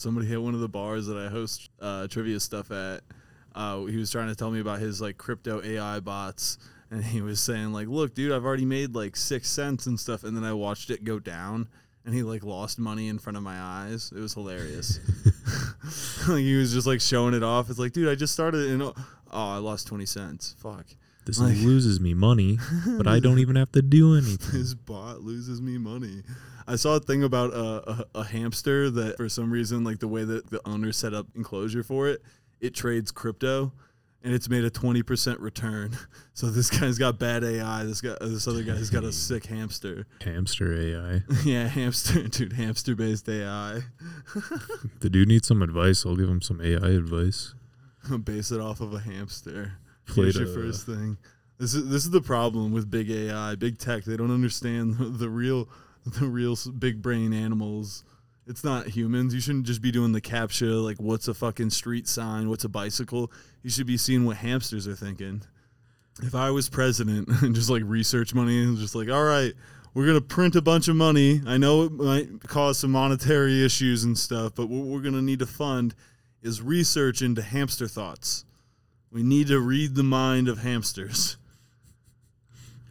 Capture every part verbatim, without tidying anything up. somebody at one of the bars that I host uh, trivia stuff at, uh, he was trying to tell me about his like crypto A I bots. And he was saying, like, look, dude, I've already made, like, six cents and stuff. And then I watched it go down, and he, like, lost money in front of my eyes. It was hilarious. Like, he was just, like, showing it off. It's like, dude, I just started, and, oh, I lost twenty cents. Fuck. This like, loses me money, but I don't even have to do anything. This bot loses me money. I saw a thing about a, a, a hamster that, for some reason, like, the way that the owner set up enclosure for it, it trades crypto. And it's made a twenty percent return. So this guy's got bad A I. This guy, this other guy's got a sick hamster. Hamster A I. Yeah, hamster. Dude, hamster-based A I. The dude needs some advice. I'll give him some A I advice. Base it off of a hamster. Here's your first thing. This is this is the problem with big A I, big tech. They don't understand the, the real, the real big brain animals. It's not humans. You shouldn't just be doing the CAPTCHA, like, what's a fucking street sign, what's a bicycle. You should be seeing what hamsters are thinking. If I was president and just, like, research money and just like, all right, we're going to print a bunch of money. I know it might cause some monetary issues and stuff, but what we're going to need to fund is research into hamster thoughts. We need to read the mind of hamsters.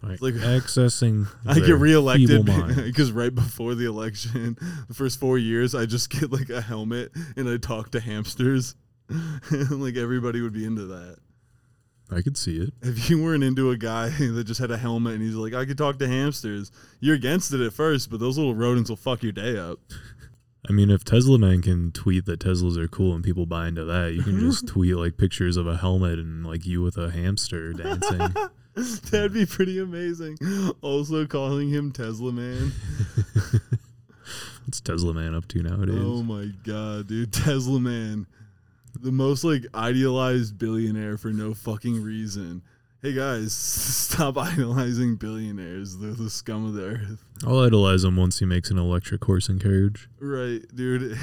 Like, like accessing I get reelected because right before the election, the first four years, I just get like a helmet and I talk to hamsters. And like everybody would be into that. I could see it. If you weren't into a guy that just had a helmet and he's like, I could talk to hamsters, you're against it at first, but those little rodents will fuck your day up. I mean, if Tesla man can tweet that Teslas are cool and people buy into that, you can just tweet like pictures of a helmet and like you with a hamster dancing. That'd be pretty amazing. Also calling him Tesla Man. What's Tesla Man up to nowadays? Oh my god, dude. Tesla Man. The most like idealized billionaire for no fucking reason. Hey guys, stop idolizing billionaires. They're the scum of the earth. I'll idolize him once he makes an electric horse and carriage. Right, dude.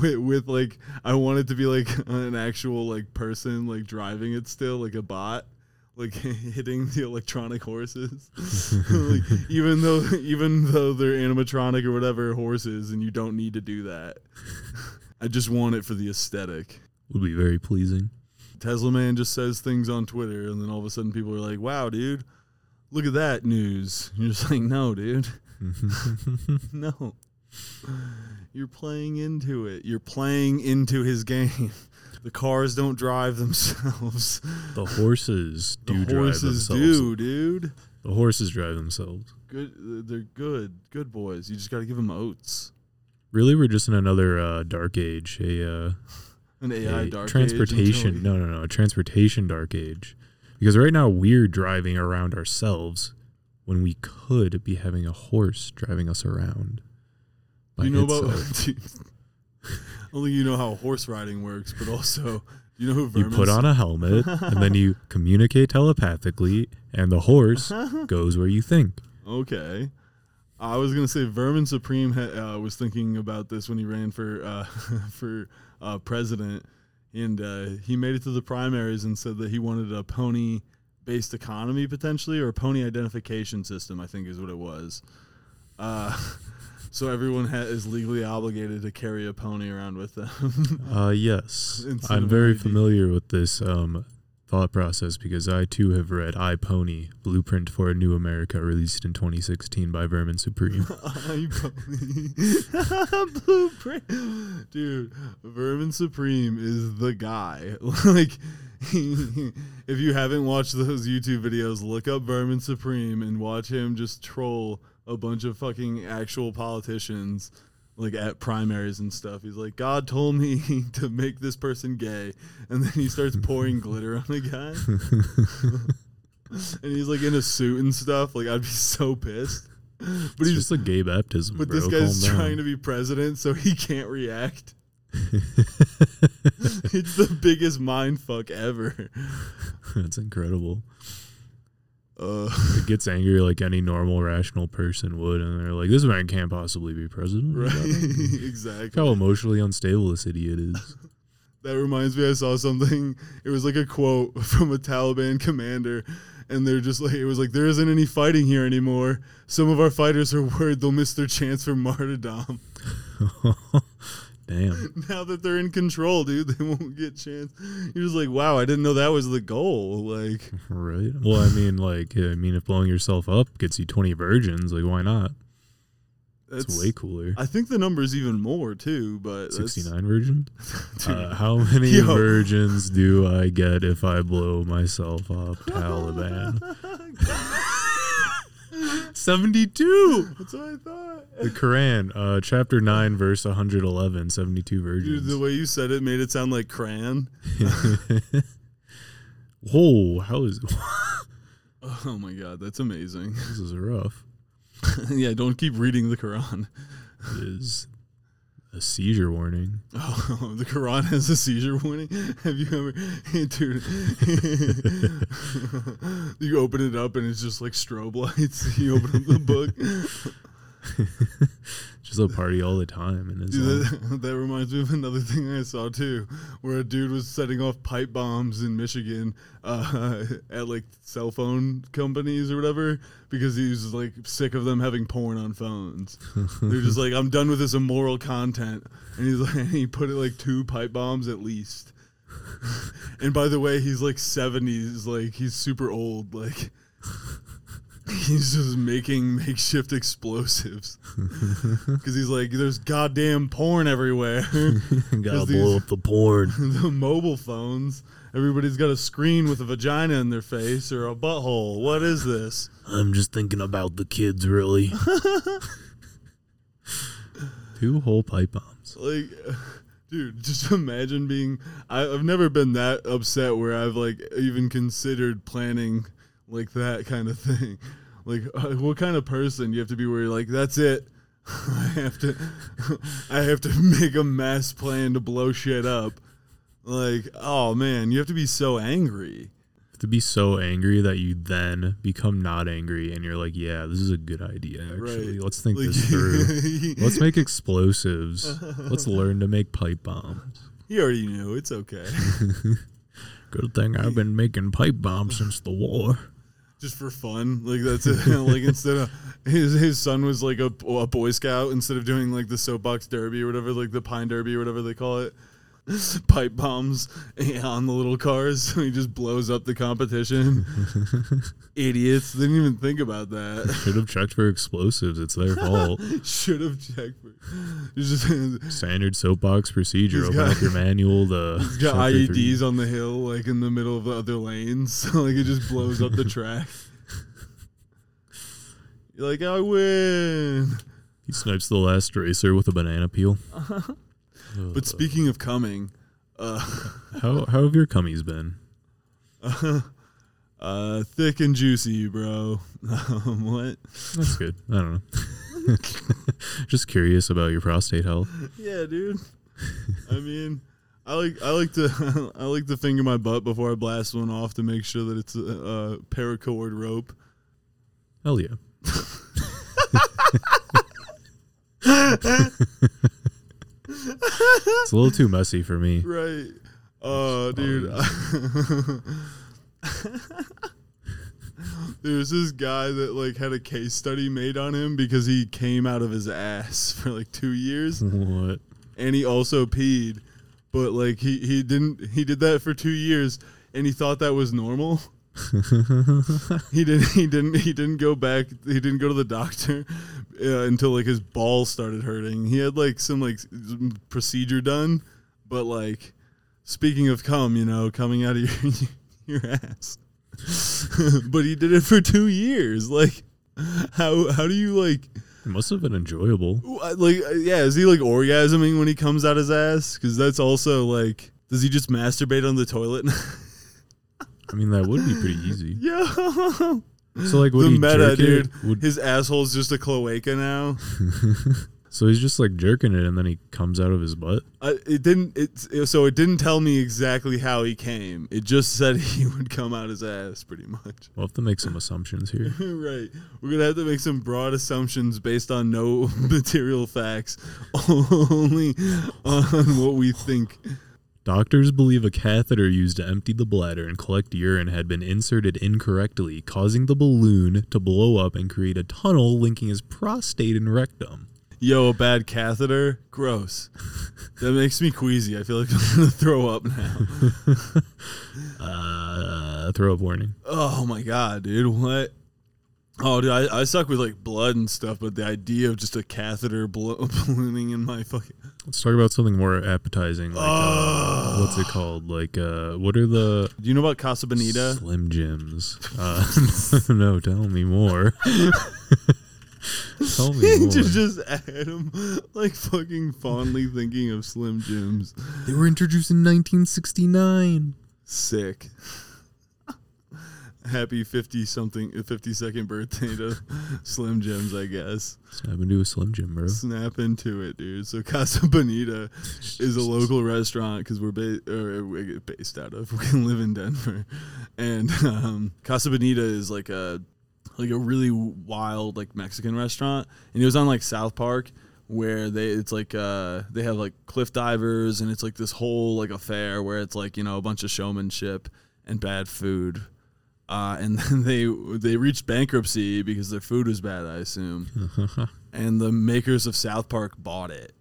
with, with like, I want it to be like an actual like person like driving it still, like a bot. Like hitting the electronic horses, like, even though even though they're animatronic or whatever horses, and you don't need to do that. I just want it for the aesthetic. Would be very pleasing. Tesla man just says things on Twitter, and then all of a sudden people are like, "Wow, dude, look at that news!" And you're just like, "No, dude, no." You're playing into it. You're playing into his game. The cars don't drive themselves. The horses do the horses drive themselves. do, dude. The horses drive themselves. Good, they're good, good boys. You just got to give them oats. Really, we're just in another uh, dark age, a uh, an A I a dark transportation. Age no, no, no, a transportation dark age. Because right now we're driving around ourselves when we could be having a horse driving us around. You know about? Only you know how horse riding works, but also you know who Vermin. You put on a helmet, and then you communicate telepathically, and the horse goes where you think. Okay, I was gonna say Vermin Supreme ha- uh, was thinking about this when he ran for uh, for uh, president, and uh, he made it to the primaries and said that he wanted a pony-based economy potentially, or a pony identification system. I think is what it was. Uh, So everyone ha- is legally obligated to carry a pony around with them. uh, yes. I'm very familiar with this um, thought process because I, too, have read iPony, Blueprint for a New America, released in twenty sixteen by Vermin Supreme. iPony. Blueprint. Dude, Vermin Supreme is the guy. Like, if you haven't watched those YouTube videos, look up Vermin Supreme and watch him just troll a bunch of fucking actual politicians, like at primaries and stuff. He's like, God told me to make this person gay, and then he starts pouring glitter on a guy, and he's like in a suit and stuff. Like I'd be so pissed. But it's he's just a gay baptism. But bro, this guy's trying down. to be president, so he can't react. It's the biggest mind fuck ever. That's incredible. Uh, it gets angry like any normal, rational person would, and they're like, "This man can't possibly be president." Right? Exactly. How emotionally unstable this idiot is. That reminds me, I saw something. It was like a quote from a Taliban commander, and they're just like, "It was like there isn't any fighting here anymore. Some of our fighters are worried they'll miss their chance for martyrdom." Damn. Now that they're in control, dude, they won't get chance. You're just like, wow, I didn't know that was the goal. Like, right? Well, I mean, like, I mean, if blowing yourself up gets you twenty virgins, like, why not? That's it's way cooler. I think the number is even more too, but sixty-nine virgins. uh, how many Yo. virgins do I get if I blow myself up, Taliban? seventy-two. That's what I thought. The Quran, uh, chapter nine, verse one hundred eleven. Seventy-two virgins. Dude, the way you said it made it sound like Quran. Whoa! How is? Oh my God, that's amazing. This is rough. Yeah, don't keep reading the Quran. It is a seizure warning. Oh, the Quran has a seizure warning? Have you ever... Hey, dude. You open it up and it's just like strobe lights. You open up the book. Just a party all the time. And dude, that, that reminds me of another thing I saw, too, where a dude was setting off pipe bombs in Michigan uh, at, like, cell phone companies or whatever, because he was, like, sick of them having porn on phones. They're just like, I'm done with this immoral content. And he's like, he put it, like, two pipe bombs at least. And by the way, he's, like, seventies. Like, he's super old. Like... He's just making makeshift explosives because he's like, there's goddamn porn everywhere. Gotta blow up the porn. The mobile phones. Everybody's got a screen with a vagina in their face or a butthole. What is this? I'm just thinking about the kids, really. Two whole pipe bombs. Like... Dude, just imagine being... I, I've never been that upset where I've, like, even considered planning... Like that kind of thing. Like, uh, what kind of person you have to be where you're like, that's it. I have to I have to make a mass plan to blow shit up. Like, oh, man, you have to be so angry. To be so angry that you then become not angry and you're like, yeah, this is a good idea, actually. Right. Let's think like, this through. Let's make explosives. Let's learn to make pipe bombs. You already knew. It's okay. Good thing I've been making pipe bombs since the war. Just for fun. Like, that's it. Like, instead of... His his son was, like, a, a Boy Scout. Instead of doing, like, the soapbox derby or whatever, like, the pine derby or whatever they call it, pipe bombs on the little cars. So he just blows up the competition. Idiots. They didn't even think about that. Should have checked for explosives. It's their fault. Should have checked for... Just standard soapbox procedure. He's open got, up your manual. The he's got I E Ds on the hill, like in the middle of the other lanes. So like it just blows up the track. You're like, I win. He snipes the last racer with a banana peel. Uh-huh. But speaking of coming, uh, how how have your cummies been? Uh, uh, thick and juicy, bro. Um, what? That's good. I don't know. Just curious about your prostate health. Yeah, dude. I mean, I like I like to I like to finger my butt before I blast one off to make sure that it's a, a paracord rope. Hell yeah. It's a little too messy for me. Right. Oh, uh, dude. There was this guy that, like, had a case study made on him because he came out of his ass for, like, two years. What? And he also peed. But, like, he, he didn't... He did that for two years, and he thought that was normal. he didn't He didn't. He didn't go back. He didn't go to the doctor uh, until, like, his balls started hurting. He had, like, some, like, procedure done. But, like, speaking of cum, you know, coming out of your your ass... But he did it for two years. Like, how how do you like? It must have been enjoyable. Like, yeah, is he like orgasming when he comes out his ass? Because that's also like, does he just masturbate on the toilet? I mean, that would be pretty easy. Yeah. So like, would the he meta, jerk dude, it? Would... His asshole's just a cloaca now. So he's just like jerking it, and then he comes out of his butt. Uh, it didn't. It, it so it didn't tell me exactly how he came. It just said he would come out his ass, pretty much. We'll have to make some assumptions here, right? We're gonna have to make some broad assumptions based on no material facts, only on what we think. Doctors believe a catheter used to empty the bladder and collect urine had been inserted incorrectly, causing the balloon to blow up and create a tunnel linking his prostate and rectum. Yo, a bad catheter? Gross. That makes me queasy. I feel like I'm going to throw up now. uh, throw up warning. Oh, my God, dude. What? Oh, dude, I, I suck with, like, blood and stuff, but the idea of just a catheter blo- ballooning in my fucking... Let's talk about something more appetizing. Like, oh. uh, what's it called? Like, uh, what are the... Do you know about Casa Bonita? Slim Jims. Uh, no, tell me more. Tell me more. Just, just Adam, like, fucking fondly thinking of Slim Jims. They were introduced in nineteen sixty-nine. Sick. Happy fifty-something, fifty-second birthday to Slim Jims, I guess. Snap into a Slim Jim, bro. Snap into it, dude. So Casa Bonita is a local restaurant because we're, ba- or we're based out of. We live in Denver. And um, Casa Bonita is like a like a really wild like Mexican restaurant. And it was on like South Park where they it's like uh, they have like cliff divers and it's like this whole like affair where it's like, you know, a bunch of showmanship and bad food. Uh, and then they they reached bankruptcy because their food was bad, I assume. And the makers of South Park bought it.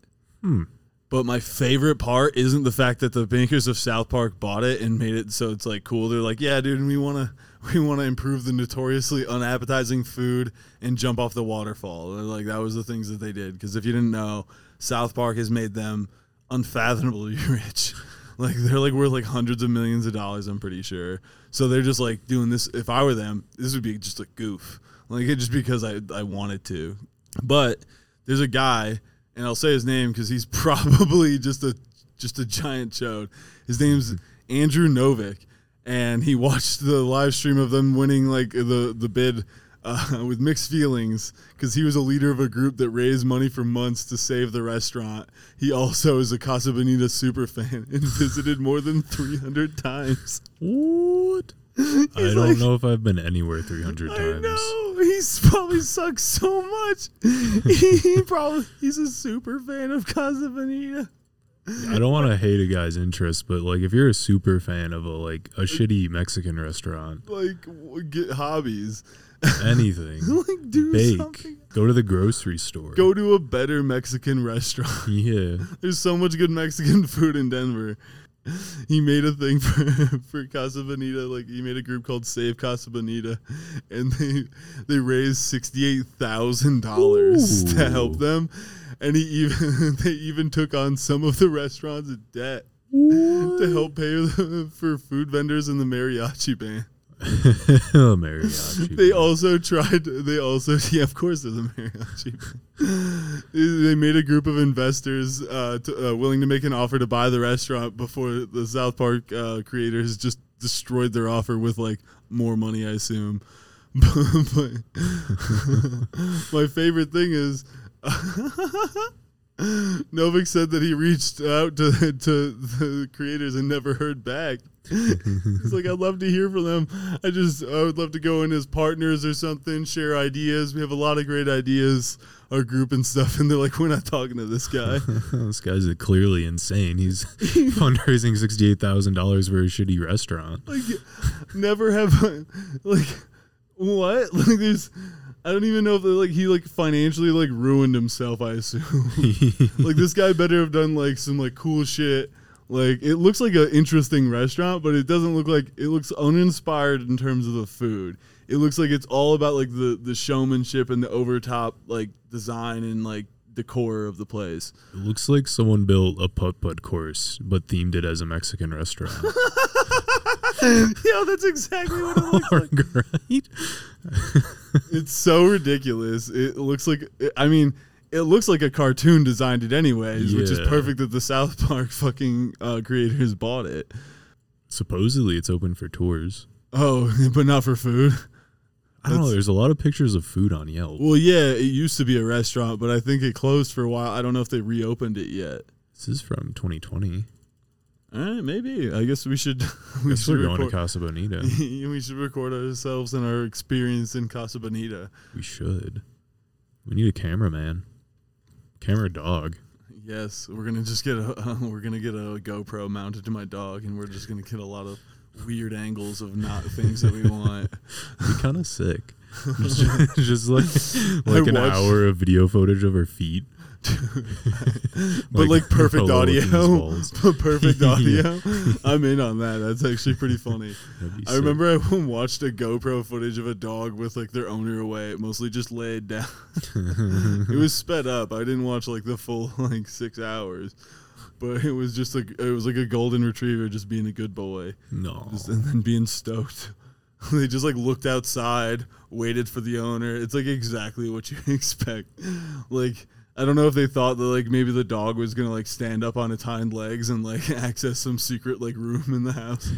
Hmm. But my favorite part isn't the fact that the makers of South Park bought it and made it so it's like cool. They're like, yeah, dude, we want to we want to improve the notoriously unappetizing food and jump off the waterfall. And like that was the things that they did. Because if you didn't know, South Park has made them unfathomably rich. Like they're like worth like hundreds of millions of dollars, I'm pretty sure. So they're just like doing this. If I were them, this would be just a goof. Like it just because I, I wanted to. But there's a guy, and I'll say his name because he's probably just a just a giant chode. His name's Andrew Novick, and he watched the live stream of them winning like the the bid uh, with mixed feelings because he was a leader of a group that raised money for months to save the restaurant. He also is a Casa Bonita super fan and visited more than three hundred times. What? He's I don't like, know if I've been anywhere three hundred times. I know. He's probably sucks so much. he, he probably he's a super fan of Casa Bonita. I don't want to hate a guy's interest, but like if you're a super fan of a like a shitty Mexican restaurant, like get hobbies, anything, like do bake, something. Go to the grocery store, go to a better Mexican restaurant. Yeah, there's so much good Mexican food in Denver. He made a thing for for Casa Bonita. Like he made a group called Save Casa Bonita, and they they raised sixty-eight thousand dollars to help them. And he even they even took on some of the restaurant's debt what? to help pay for food vendors and the mariachi band. Oh, mariachi! They band. also tried. They also, yeah, of course, there's a mariachi band. They made a group of investors uh, to, uh, willing to make an offer to buy the restaurant before the South Park uh, creators just destroyed their offer with like more money, I assume. But my favorite thing is. Novick said that he reached out to to the creators and never heard back. He's like, I'd love to hear from them. I just, I would love to go in as partners or something, share ideas. We have a lot of great ideas, our group and stuff. And they're like, we're not talking to this guy. This guy's clearly insane. He's fundraising sixty-eight thousand dollars for a shitty restaurant. Like, never have, like, what? Like, there's... I don't even know if like he like financially like ruined himself, I assume. Like this guy better have done like some like cool shit. Like it looks like an interesting restaurant, but it doesn't look like it looks uninspired in terms of the food. It looks like it's all about like the, the showmanship and the overtop like design and like decor of the place. It looks like someone built a putt putt course but themed it as a Mexican restaurant. Yo, that's exactly what it looks like. Right? It's so ridiculous. It looks like, I mean, it looks like a cartoon designed it anyways, yeah. Which is perfect that the South Park fucking uh, creators bought it. Supposedly it's open for tours. Oh, but not for food? I don't That's, know. There's a lot of pictures of food on Yelp. Well, yeah, it used to be a restaurant, but I think it closed for a while. I don't know if they reopened it yet. This is from twenty twenty. All right, maybe. I guess we should. We guess should we're going record. to Casa Bonita. We should record ourselves and our experience in Casa Bonita. We should. We need a cameraman, camera dog. Yes, we're gonna just get a uh, we're gonna get a GoPro mounted to my dog, and we're just gonna get a lot of weird angles of not things that we want. It'd be kind of sick. just, just like like I an hour of video footage of her feet. like but like perfect audio. But perfect audio. I'm in on that. That's actually pretty funny. I sick. remember I watched a GoPro footage of a dog with like their owner away. It mostly just laid down. It was sped up. I didn't watch like the full like six hours. But it was just like it was like a golden retriever just being a good boy. No. Just, and then being stoked. They just like looked outside, waited for the owner. It's like exactly what you expect. Like I don't know if they thought that like maybe the dog was gonna like stand up on its hind legs and like access some secret like room in the house.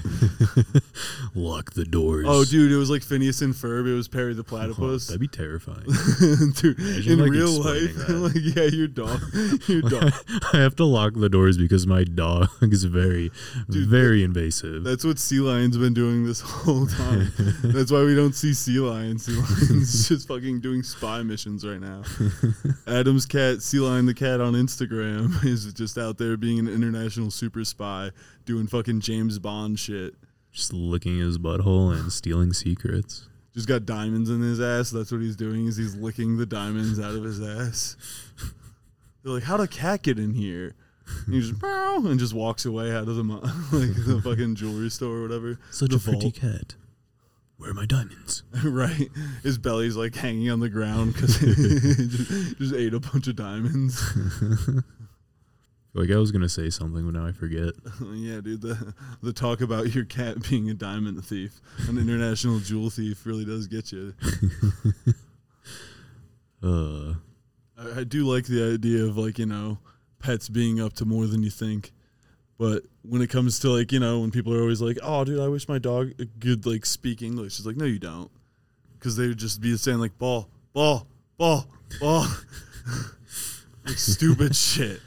Lock the doors. Oh, dude, it was like Phineas and Ferb. It was Perry the Platypus. Oh, that'd be terrifying, dude. Imagine, in like, real life, like yeah, your dog, your dog. I have to lock the doors because my dog is very, dude, very that, invasive. That's what sea lions been doing this whole time. That's why we don't see sea lions. Sea lions just fucking doing spy missions right now. Adam's cat. Sea Lion the cat on Instagram is just out there being an international super spy, doing fucking James Bond shit. Just licking his butthole and stealing secrets. Just got diamonds in his ass. That's what he's doing, is he's licking the diamonds out of his ass. They're like, how'd a cat get in here? And he just bow, and just walks away out of the mo- like the fucking jewelry store or whatever. Such the a vault. Pretty cat. Where are my diamonds? Right. His belly's like hanging on the ground because he just, just ate a bunch of diamonds. Like I was going to say something, but now I forget. Yeah, dude. The, the talk about your cat being a diamond thief, an international jewel thief, really does get you. uh, I, I do like the idea of like, you know, pets being up to more than you think. But when it comes to, like, you know, when people are always like, oh, dude, I wish my dog could, like, speak English. It's like, no, you don't. Because they would just be saying, like, ball, ball, ball, ball. Like, stupid shit.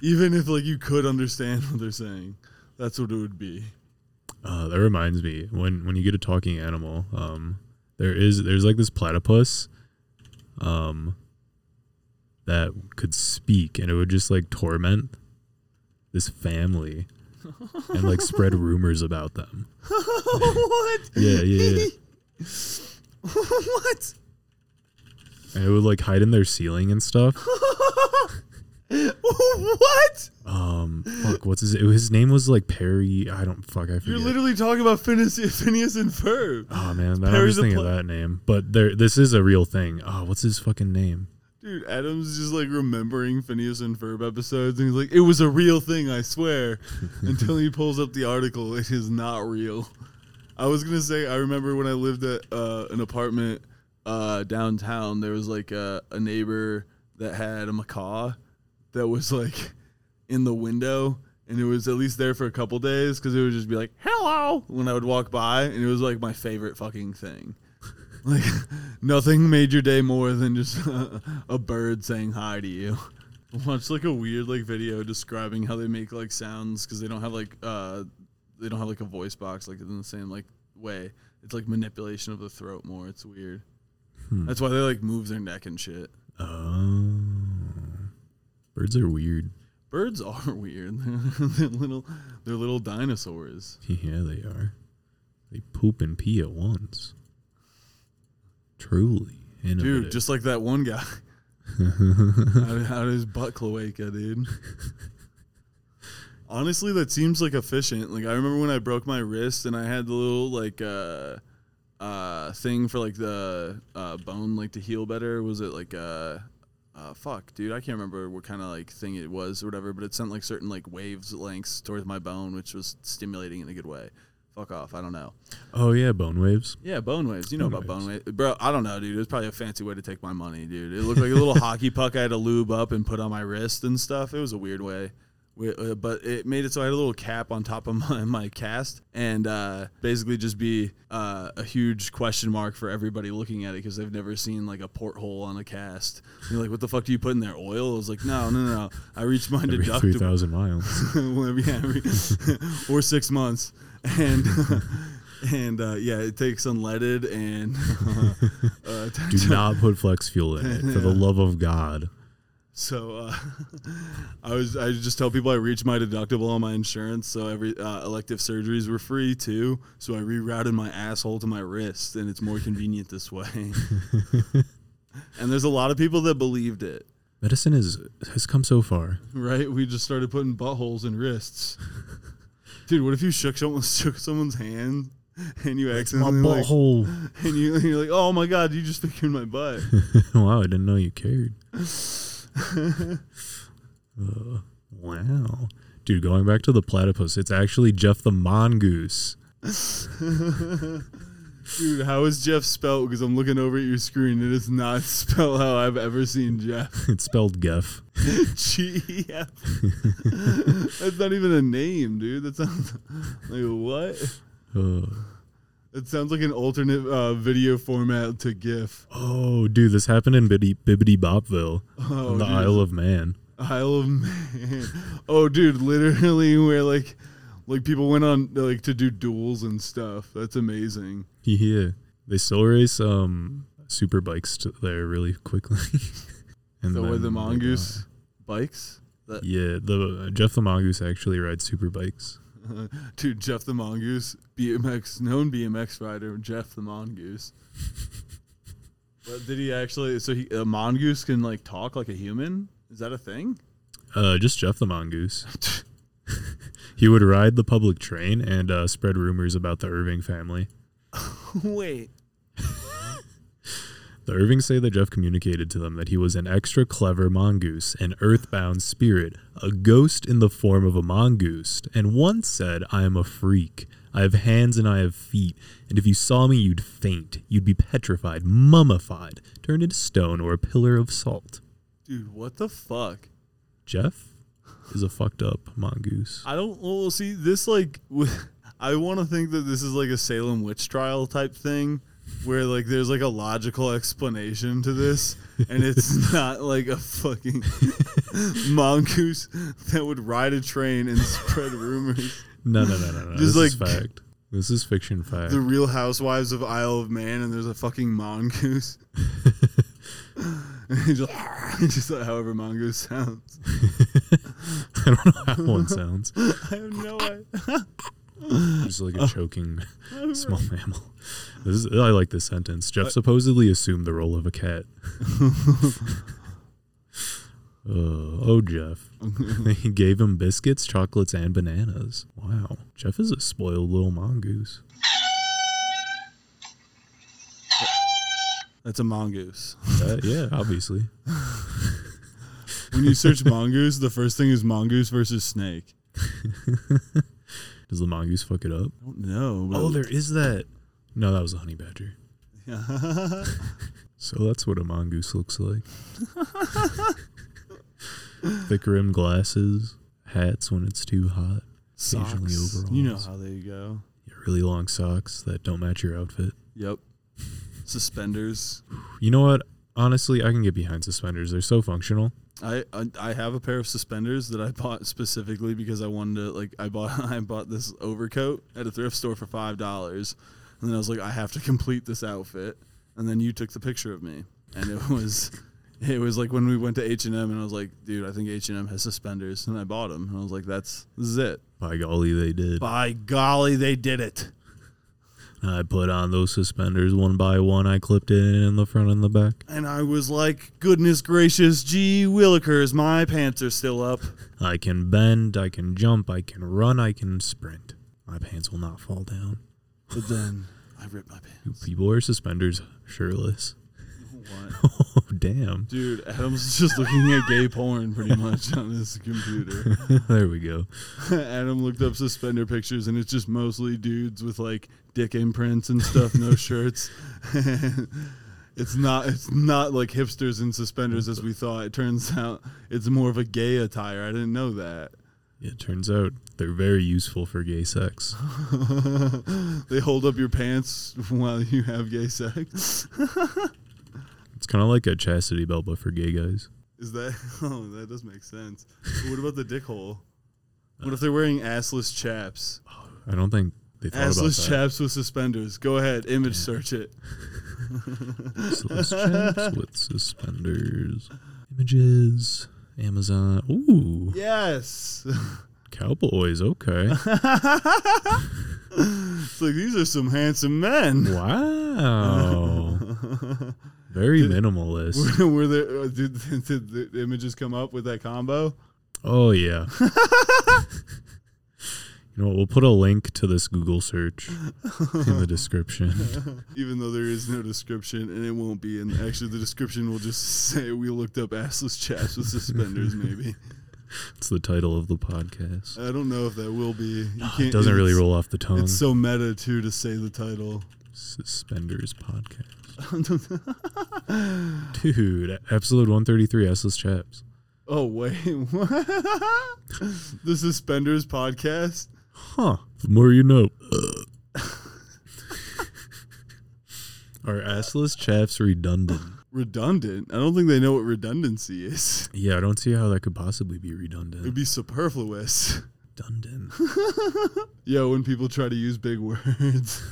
Even if, like, you could understand what they're saying. That's what it would be. Uh, that reminds me. When when you get a talking animal, um, there is, there's, like, this platypus um, that could speak. And it would just, like, torment this family and like spread rumors about them. What? Yeah, yeah, yeah. What? And it would like hide in their ceiling and stuff. What? Um, fuck, what's his, his name was like Perry, I don't, fuck, I forget. You're literally talking about Phineas, Phineas and Ferb. Oh man, that, I was thinking pl- of that name, but there, this is a real thing. Oh, what's his fucking name? Dude, Adam's just, like, remembering Phineas and Ferb episodes, and he's like, it was a real thing, I swear, until he pulls up the article. It is not real. I was going to say, I remember when I lived at uh, an apartment uh, downtown, there was, like, a, a neighbor that had a macaw that was, like, in the window, and it was at least there for a couple days, because it would just be like, hello, when I would walk by, and it was, like, my favorite fucking thing. Like, nothing made your day more than just uh, a bird saying hi to you. Watch, like, a weird, like, video describing how they make, like, sounds, because they don't have, like, uh, they don't have, like, a voice box, like, in the same, like, way. It's, like, manipulation of the throat more. It's weird. Hmm. That's why they, like, move their neck and shit. Oh. Birds are weird. Birds are weird. They're little, they're little dinosaurs. Yeah, they are. They poop and pee at once. Truly innovative. Dude, just like that one guy. Out of his butt cloaca, dude. Honestly, that seems like efficient. Like, I remember when I broke my wrist and I had the little, like, uh, uh, thing for, like, the uh, bone, like, to heal better. Was it, like, uh, uh, fuck, dude, I can't remember what kind of, like, thing it was or whatever, but it sent, like, certain, like, waves lengths towards my bone, which was stimulating in a good way. Fuck off, I don't know. Oh, yeah, bone waves. Yeah, bone waves. You know bone about waves. Bone waves. Bro, I don't know, dude. It was probably a fancy way to take my money, dude. It looked like a little hockey puck I had to lube up and put on my wrist and stuff. It was a weird way. We, uh, but it made it so I had a little cap on top of my, my cast and uh, basically just be uh, a huge question mark for everybody looking at it because they've never seen, like, a porthole on a cast. And you're like, what the fuck do you put in there, oil? I was like, no, no, no, no. I reached my every deductible. three thousand miles. Yeah, every or six months. And uh, and uh, yeah, it takes unleaded and uh, uh, do not put flex fuel in it for the love of God. So uh, I was I just tell people I reached my deductible on my insurance, so every uh, elective surgeries were free too. So I rerouted my asshole to my wrist, and it's more convenient this way. And there's a lot of people that believed it. Medicine is has come so far, right? We just started putting buttholes in wrists. Dude, what if you shook someone's shook someone's hand and you accidentally my butthole, like, and you and you're like, oh my god, you just figured my butt. Wow, I didn't know you cared. uh, wow, dude, going back to the platypus, it's actually Jeff the mongoose. Dude, how is Jeff spelled? Because I'm looking over at your screen. It is not spelled how I've ever seen Jeff. It's spelled Gef. G E F. That's not even a name, dude. That sounds like what? Uh, it sounds like an alternate uh, video format to GIF. Oh, dude, this happened in Bibbidi, Bibbidi Boppville oh, on the dude. Isle of Man. Isle of Man. Oh, dude, literally where, like, like people went on like to do duels and stuff. That's amazing. Yeah, they still race um super bikes to there really quickly. And so then, were the mongoose like, uh, bikes? That- yeah, the uh, Jeff the mongoose actually rides super bikes. Uh, dude, Jeff the mongoose, B M X known B M X rider, Jeff the mongoose. But did he actually? So he, a mongoose can like talk like a human? Is that a thing? Uh, just Jeff the mongoose. He would ride the public train and uh, spread rumors about the Irving family. Wait. The Irvings say that Jeff communicated to them that he was an extra clever mongoose, an earthbound spirit, a ghost in the form of a mongoose, and once said, I am a freak. I have hands and I have feet, and if you saw me, you'd faint. You'd be petrified, mummified, turned into stone or a pillar of salt. Dude, what the fuck? Jeff? Is a fucked up mongoose. I don't well see this like. I want to think that this is like a Salem witch trial type thing, where like there's like a logical explanation to this, and it's not like a fucking mongoose that would ride a train and spread rumors. No, no, no, no, no. Just this like is fact. This is fiction fact. The Real Housewives of Isle of Man, and there's a fucking mongoose. Just, just like however mongoose sounds. I don't know how one sounds. I have no idea. Just like a oh. choking small mammal. This is, I like this sentence. Jeff what? supposedly assumed the role of a cat. uh, oh, Jeff. They gave him biscuits, chocolates, and bananas. Wow. Jeff is a spoiled little mongoose. That's a mongoose. Uh, yeah, obviously. When you search mongoose, the first thing is mongoose versus snake. Does the mongoose fuck it up? I don't know. Oh, there is that. No, that was a honey badger. So that's what a mongoose looks like. Thick rim glasses, hats when it's too hot. Socks. Occasionally overalls. You know how they go. Yeah, really long socks that don't match your outfit. Yep. Suspenders. You know what? Honestly, I can get behind suspenders. They're so functional. I, I I have a pair of suspenders that I bought specifically because I wanted to like I bought I bought this overcoat at a thrift store for five dollars, and then I was like, I have to complete this outfit, and then you took the picture of me, and it was it was like when we went to H and M, and I was like, dude, I think H and M has suspenders, and I bought them, and I was like, that's this is it. By golly, they did. By golly, they did it. I put on those suspenders one by one. I clipped it in the front and the back. And I was like, goodness gracious, gee willikers, my pants are still up. I can bend, I can jump, I can run, I can sprint. My pants will not fall down. But then I ripped my pants. People wear suspenders shirtless. What? Oh, damn. Dude, Adam's just looking at gay porn pretty much on his computer. There we go. Adam looked up suspender pictures, and it's just mostly dudes with, like, dick imprints and stuff, no shirts. It's not It's not like hipsters in suspenders as we thought. It turns out it's more of a gay attire. I didn't know that. It turns out they're very useful for gay sex. They hold up your pants while you have gay sex. It's kind of like a chastity belt, but for gay guys. Is that? Oh, that does make sense. But what about the dick hole? What if they're wearing assless chaps? Oh, I don't think they thought assless about that. Assless chaps with suspenders. Go ahead, image search it. Assless chaps with suspenders. Images, Amazon. Ooh. Yes. Cowboys, okay. It's like, these are some handsome men. Wow. Very did, minimalist. Were, were there, did, did the images come up with that combo? Oh, yeah. You know what? We'll put a link to this Google search in the description. Even though there is no description, and it won't be. And actually, the description will just say we looked up assless chaps with suspenders, maybe. It's the title of the podcast. I don't know if that will be. You can't, it doesn't really roll off the tongue. It's so meta, too, to say the title. Suspenders Podcast. Dude, episode one thirty-three, Assless Chaps. Oh, wait. What? The Suspenders Podcast? Huh. The more you know. Are assless chaps redundant? Redundant? I don't think they know what redundancy is. Yeah, I don't see how that could possibly be redundant. It would be superfluous. Redundant. Yeah, when people try to use big words.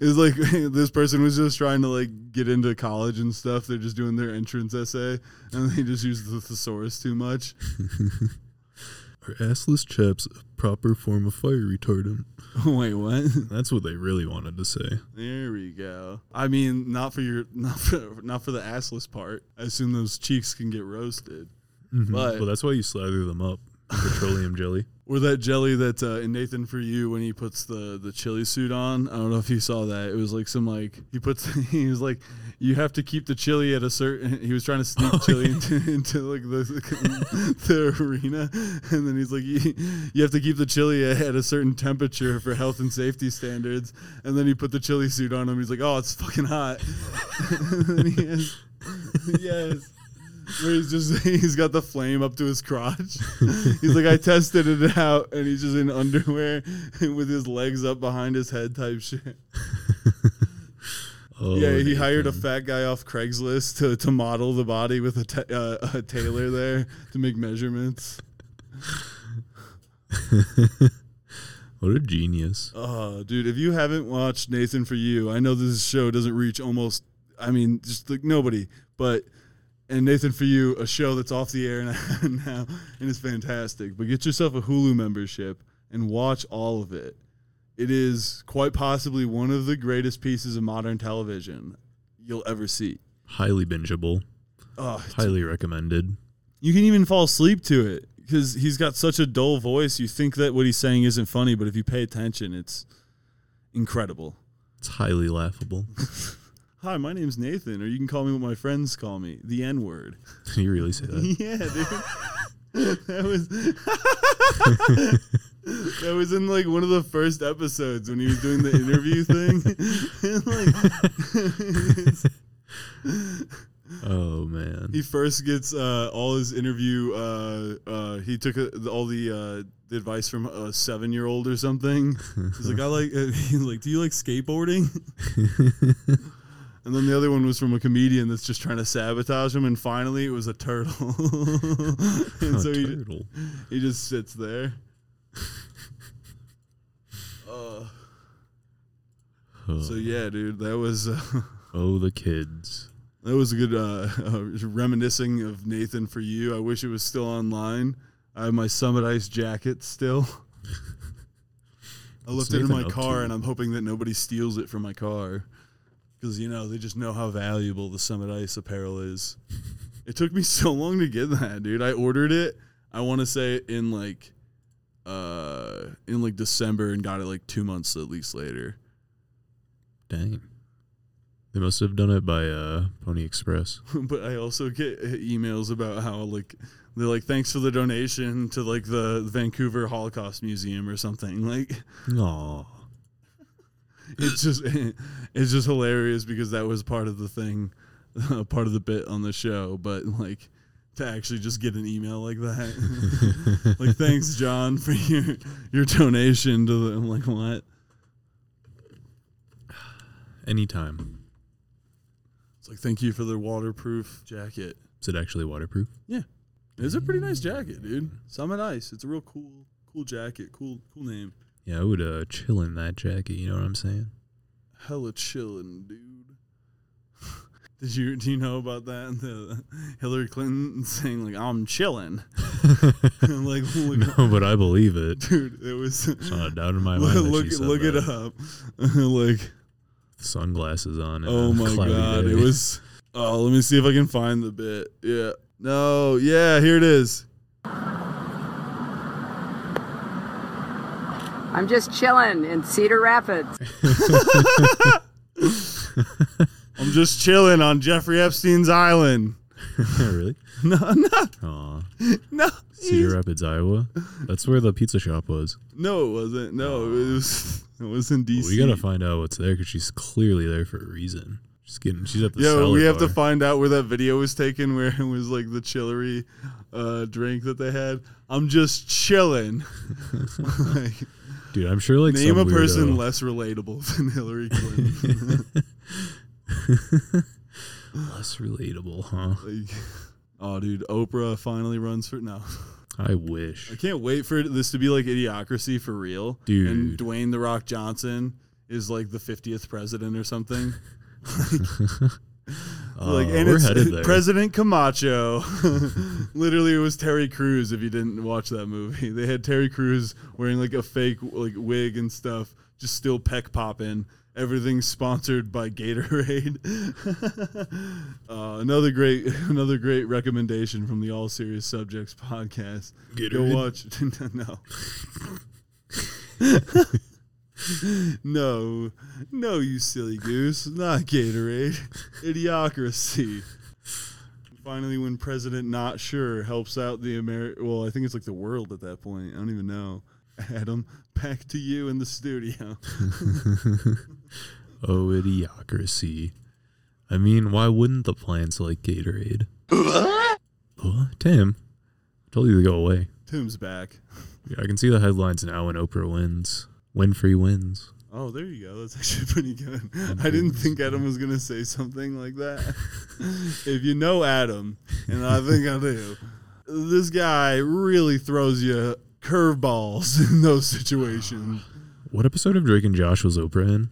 It's like this person was just trying to like get into college and stuff. They're just doing their entrance essay, and they just use the thesaurus too much. Are assless chaps a proper form of fire retardant? Wait, what? That's what they really wanted to say. There we go. I mean, not for your, not for, not for the assless part. I assume those cheeks can get roasted. Mm-hmm. But well, that's why you slather them up in petroleum jelly, or that jelly that's uh, in Nathan For You when he puts the the chili suit on. I don't know if you saw that. It was like some like he puts. He was like, you have to keep the chili at a certain. He was trying to sneak oh, chili yeah. into, into like the, the arena, and then he's like, you, you have to keep the chili at a certain temperature for health and safety standards. And then he put the chili suit on him. He's like, oh, it's fucking hot. And then he has, yes. Where he's just, he's got the flame up to his crotch. He's like, I tested it out, and he's just in underwear and with his legs up behind his head type shit. Oh, yeah, he Nathan. hired a fat guy off Craigslist to, to model the body with a, ta- uh, a tailor there to make measurements. What a genius. Oh, dude, if you haven't watched Nathan For You, I know this show doesn't reach almost, I mean, just like nobody, but... And Nathan For You, a show that's off the air now, and it's fantastic. But get yourself a Hulu membership and watch all of it. It is quite possibly one of the greatest pieces of modern television you'll ever see. Highly bingeable. Oh, highly recommended. You can even fall asleep to it because he's got such a dull voice. You think that what he's saying isn't funny, but if you pay attention, it's incredible. It's highly laughable. Hi, my name's Nathan, or you can call me what my friends call me, the N-word. You really say that? Yeah, dude. That was that was in like one of the first episodes when he was doing the interview thing. Like, oh man! He first gets uh, all his interview. Uh, uh, he took uh, all the. Uh, The advice from a seven-year-old or something. He's like, I like. Uh, he's like, do you like skateboarding? And then the other one was from a comedian that's just trying to sabotage him. And finally, it was a turtle. and a so he, turtle. he just sits there. Uh, oh. So yeah, dude, that was. Uh, oh, the kids. That was a good uh, uh, reminiscing of Nathan For You. I wish it was still online. I have my Summit Ice jacket still. I left it in my car, and I'm hoping that nobody steals it from my car. Because, you know, they just know how valuable the Summit Ice apparel is. It took me so long to get that, dude. I ordered it, I want to say, in, like, uh, in like December and got it, like, two months at least later. Dang. They must have done it by uh, Pony Express. But I also get emails about how, like... They're like, thanks for the donation to, like, the Vancouver Holocaust Museum or something. Like, aww. It's just, it's just hilarious because that was part of the thing, uh, part of the bit on the show. But, like, to actually just get an email like that. Like, thanks, John, for your, your donation to the, I'm like, what? Anytime. It's like, thank you for the waterproof jacket. Is it actually waterproof? Yeah. It's a pretty nice jacket, dude. Summit Ice. It's a real cool, cool jacket. Cool, cool name. Yeah, I would uh, chill in that jacket. You know what I'm saying? Hella chillin', dude. Did you do you know about that? The Hillary Clinton saying like I'm chilling. Like look, no, but I believe it, dude. It was it's not a doubt in my mind. Look, that look, look it up. Like sunglasses on. Oh my god, day. It was. Oh, let me see if I can find the bit. Yeah. No. Yeah. Here it is. I'm just chilling in Cedar Rapids. I'm just chilling on Jeffrey Epstein's island. Really? No, no. Aw. No. Cedar Rapids, Iowa? That's where the pizza shop was. No, it wasn't. No, it was It was in D C. Well, we got to find out what's there because she's clearly there for a reason. Just kidding. She's at the yeah, cellar we have bar. To find out where that video was taken where it was like the chillery uh, drink that they had. I'm just chilling. Like, dude, I'm sure like name some a weirdo. Person less relatable than Hillary Clinton. Less relatable, huh? Like, oh, dude, Oprah finally runs for no. I wish. I can't wait for this to be like Idiocracy for real, dude. And Dwayne the Rock Johnson is like the fiftieth president or something. Like, uh, like and we're it's headed there. President Camacho. Literally, it was Terry Crews. If you didn't watch that movie, they had Terry Crews wearing like a fake like wig and stuff, just still peck popping. Everything's sponsored by Gatorade. uh, another great, another great recommendation from the All Serious Subjects podcast. Gatorade. Go watch. No, no, no, you silly goose! Not Gatorade. Idiocracy. Finally, when President Not Sure helps out the Ameri- well, I think it's like the world at that point. I don't even know. Adam, back to you in the studio. Oh, Idiocracy. I mean, why wouldn't the plants like Gatorade? Oh, Tim. I told you to go away. Tim's back. Yeah, I can see the headlines now when Oprah wins. Winfrey wins. Oh, there you go. That's actually pretty good. I didn't think Adam was going to say something like that. If you know Adam, and I think I do, this guy really throws you curveballs in those situations. What episode of Drake and Josh was Oprah in?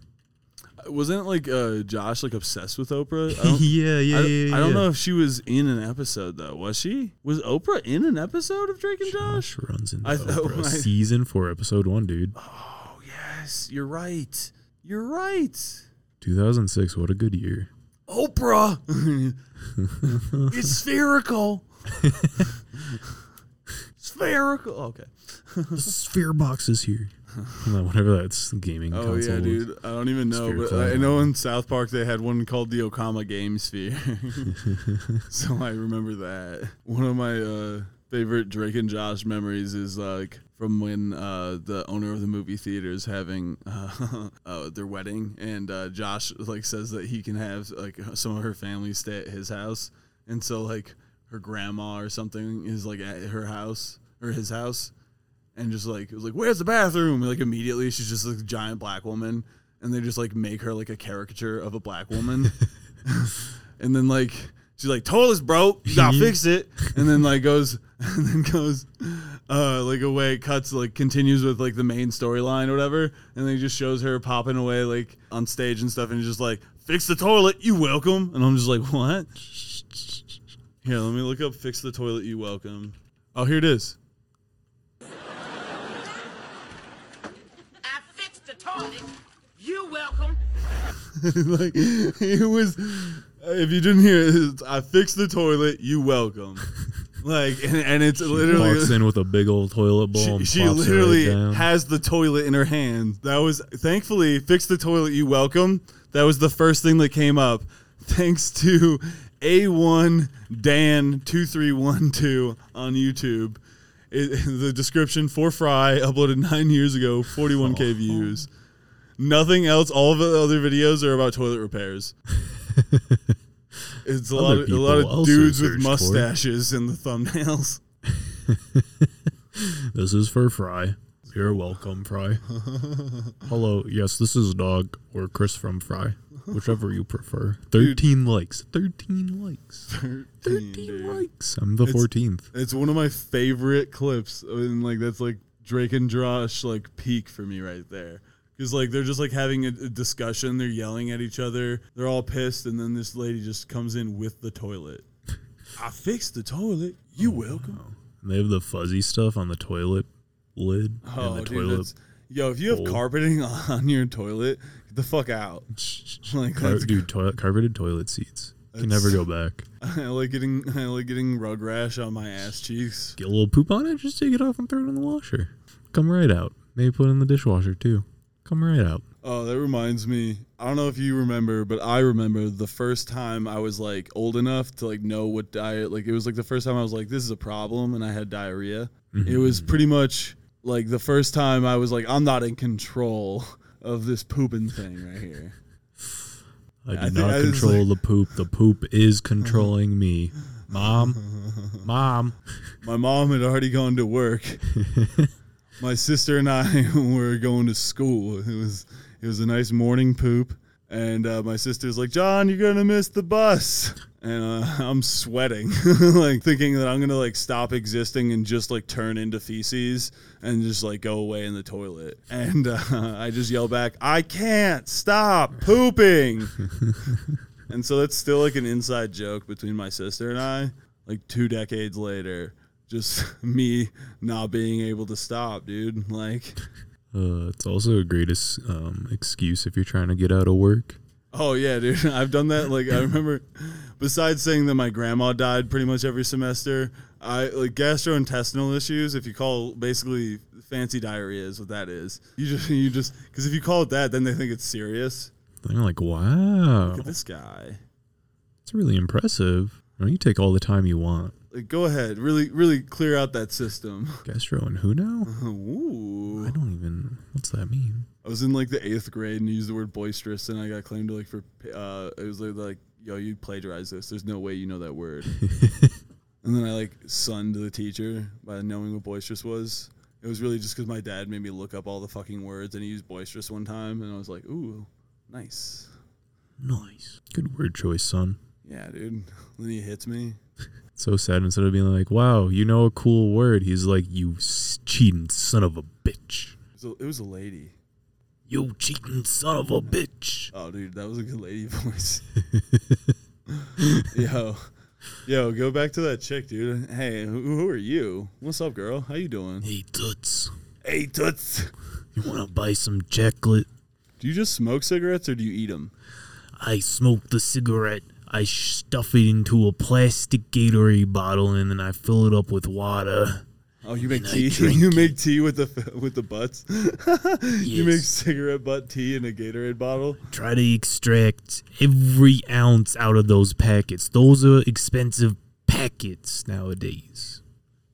Wasn't like uh, Josh like obsessed with Oprah? I don't, yeah, yeah, I, yeah. I don't yeah. know if she was in an episode though. Was she? Was Oprah in an episode of Drake and Josh? Josh runs into I, Oprah, oh my, season four, episode one, dude. Oh yes, you're right. You're right. two thousand six. What a good year. Oprah. It's spherical. Spherical. Okay. The sphere box is here. Whatever that's gaming oh, console. Oh, yeah, dude. I don't even know. But I know in South Park they had one called the Okama Game Sphere. So I remember that. One of my uh, favorite Drake and Josh memories is like from when uh, the owner of the movie theater is having uh, uh, their wedding. And uh, Josh like says that he can have like some of her family stay at his house. And so like her grandma or something is like at her house or his house. And just like, it was like, where's the bathroom? And like immediately she's just like a giant black woman. And they just like make her like a caricature of a black woman. And then like, she's like, toilet's broke. You gotta fix it. And then like goes, and then goes uh, like away, cuts, like continues with like the main storyline or whatever. And then it just shows her popping away like on stage and stuff. And just like, fix the toilet. You welcome. And I'm just like, what? Here, let me look up fix the toilet. You welcome. Oh, here it is. You're welcome. Like it was, if you didn't hear it, it's, I fixed the toilet. You welcome. Like and, and it's she literally walks in with a big old toilet bowl. She, and she literally right has the toilet in her hand. That was thankfully fixed the toilet. You welcome. That was the first thing that came up, thanks to A one Dan two three one two on YouTube. It, the description for Fry uploaded nine years ago, forty-one thousand oh. views. Nothing else. All of the other videos are about toilet repairs. It's a lot, of, a lot of dudes with mustaches in the thumbnails. This is for Fry. You're welcome, Fry. Hello. Yes, this is Dog or Chris from Fry. Whichever you prefer. thirteen dude. Likes. thirteen likes. thirteen, thirteen likes. I'm the it's, fourteenth. It's one of my favorite clips. And like that's like Drake and Josh like peak for me right there. Because, like, they're just, like, having a, a discussion. They're yelling at each other. They're all pissed. And then this lady just comes in with the toilet. I fixed the toilet. You oh, welcome. Wow. And they have the fuzzy stuff on the toilet lid. Oh, and the dude, toilet yo, if you have bowl. Carpeting on your toilet, get the fuck out. Like, Car- dude, car- carpeted toilet seats. Can never go back. I like getting I like getting rug rash on my ass cheeks. Get a little poop on it. Just take it off and throw it in the washer. Come right out. Maybe put it in the dishwasher, too. Come right out. Oh, that reminds me. I don't know if you remember, but I remember the first time I was, like, old enough to, like, know what diet. Like, it was, like, the first time I was like, this is a problem, and I had diarrhea. Mm-hmm. It was pretty much, like, the first time I was like, I'm not in control of this pooping thing right here. I do I not control like, the poop. The poop is controlling me. Mom. Mom. My mom had already gone to work. My sister and I were going to school. It was it was a nice morning poop, and uh, my sister's like, "John, you're gonna miss the bus," and uh, I'm sweating, like thinking that I'm gonna like stop existing and just like turn into feces and just like go away in the toilet. And uh, I just yell back, "I can't stop pooping," and so that's still like an inside joke between my sister and I, like two decades later. Just me not being able to stop, dude. Like, uh, it's also a great um, excuse if you're trying to get out of work. Oh, yeah, dude. I've done that. Like, I remember, besides saying that my grandma died pretty much every semester, I like gastrointestinal issues, if you call basically fancy diarrhea is what that is. You just, you just, because if you call it that, then they think it's serious. They're like, wow. Look at this guy. It's really impressive. I mean, you take all the time you want. Like, go ahead, really, really clear out that system. Gastro and who now? Ooh, I don't even. What's that mean? I was in like the eighth grade and used the word boisterous, and I got claimed to like for. Uh, it was like, like yo, you plagiarized this. There's no way you know that word. And then I like sunned the teacher by knowing what boisterous was. It was really just because my dad made me look up all the fucking words, and he used boisterous one time, and I was like, ooh, nice, nice, good word choice, son. Yeah, dude. Then he hits me. So sad. Instead of being like, wow, you know a cool word, he's like, you cheating son of a bitch. It was a lady. You cheating son of a bitch. Oh, dude, that was a good lady voice. Yo, yo, go back to that chick, dude. Hey, who, who are you? What's up, girl? How you doing? Hey, Toots. Hey, Toots. You want to buy some chocolate? Do you just smoke cigarettes or do you eat them? I smoke the cigarette. I stuff it into a plastic Gatorade bottle and then I fill it up with water. Oh, you make tea? You make it. Tea with the with the butts? Yes. You make cigarette butt tea in a Gatorade bottle? Try to extract every ounce out of those packets. Those are expensive packets nowadays.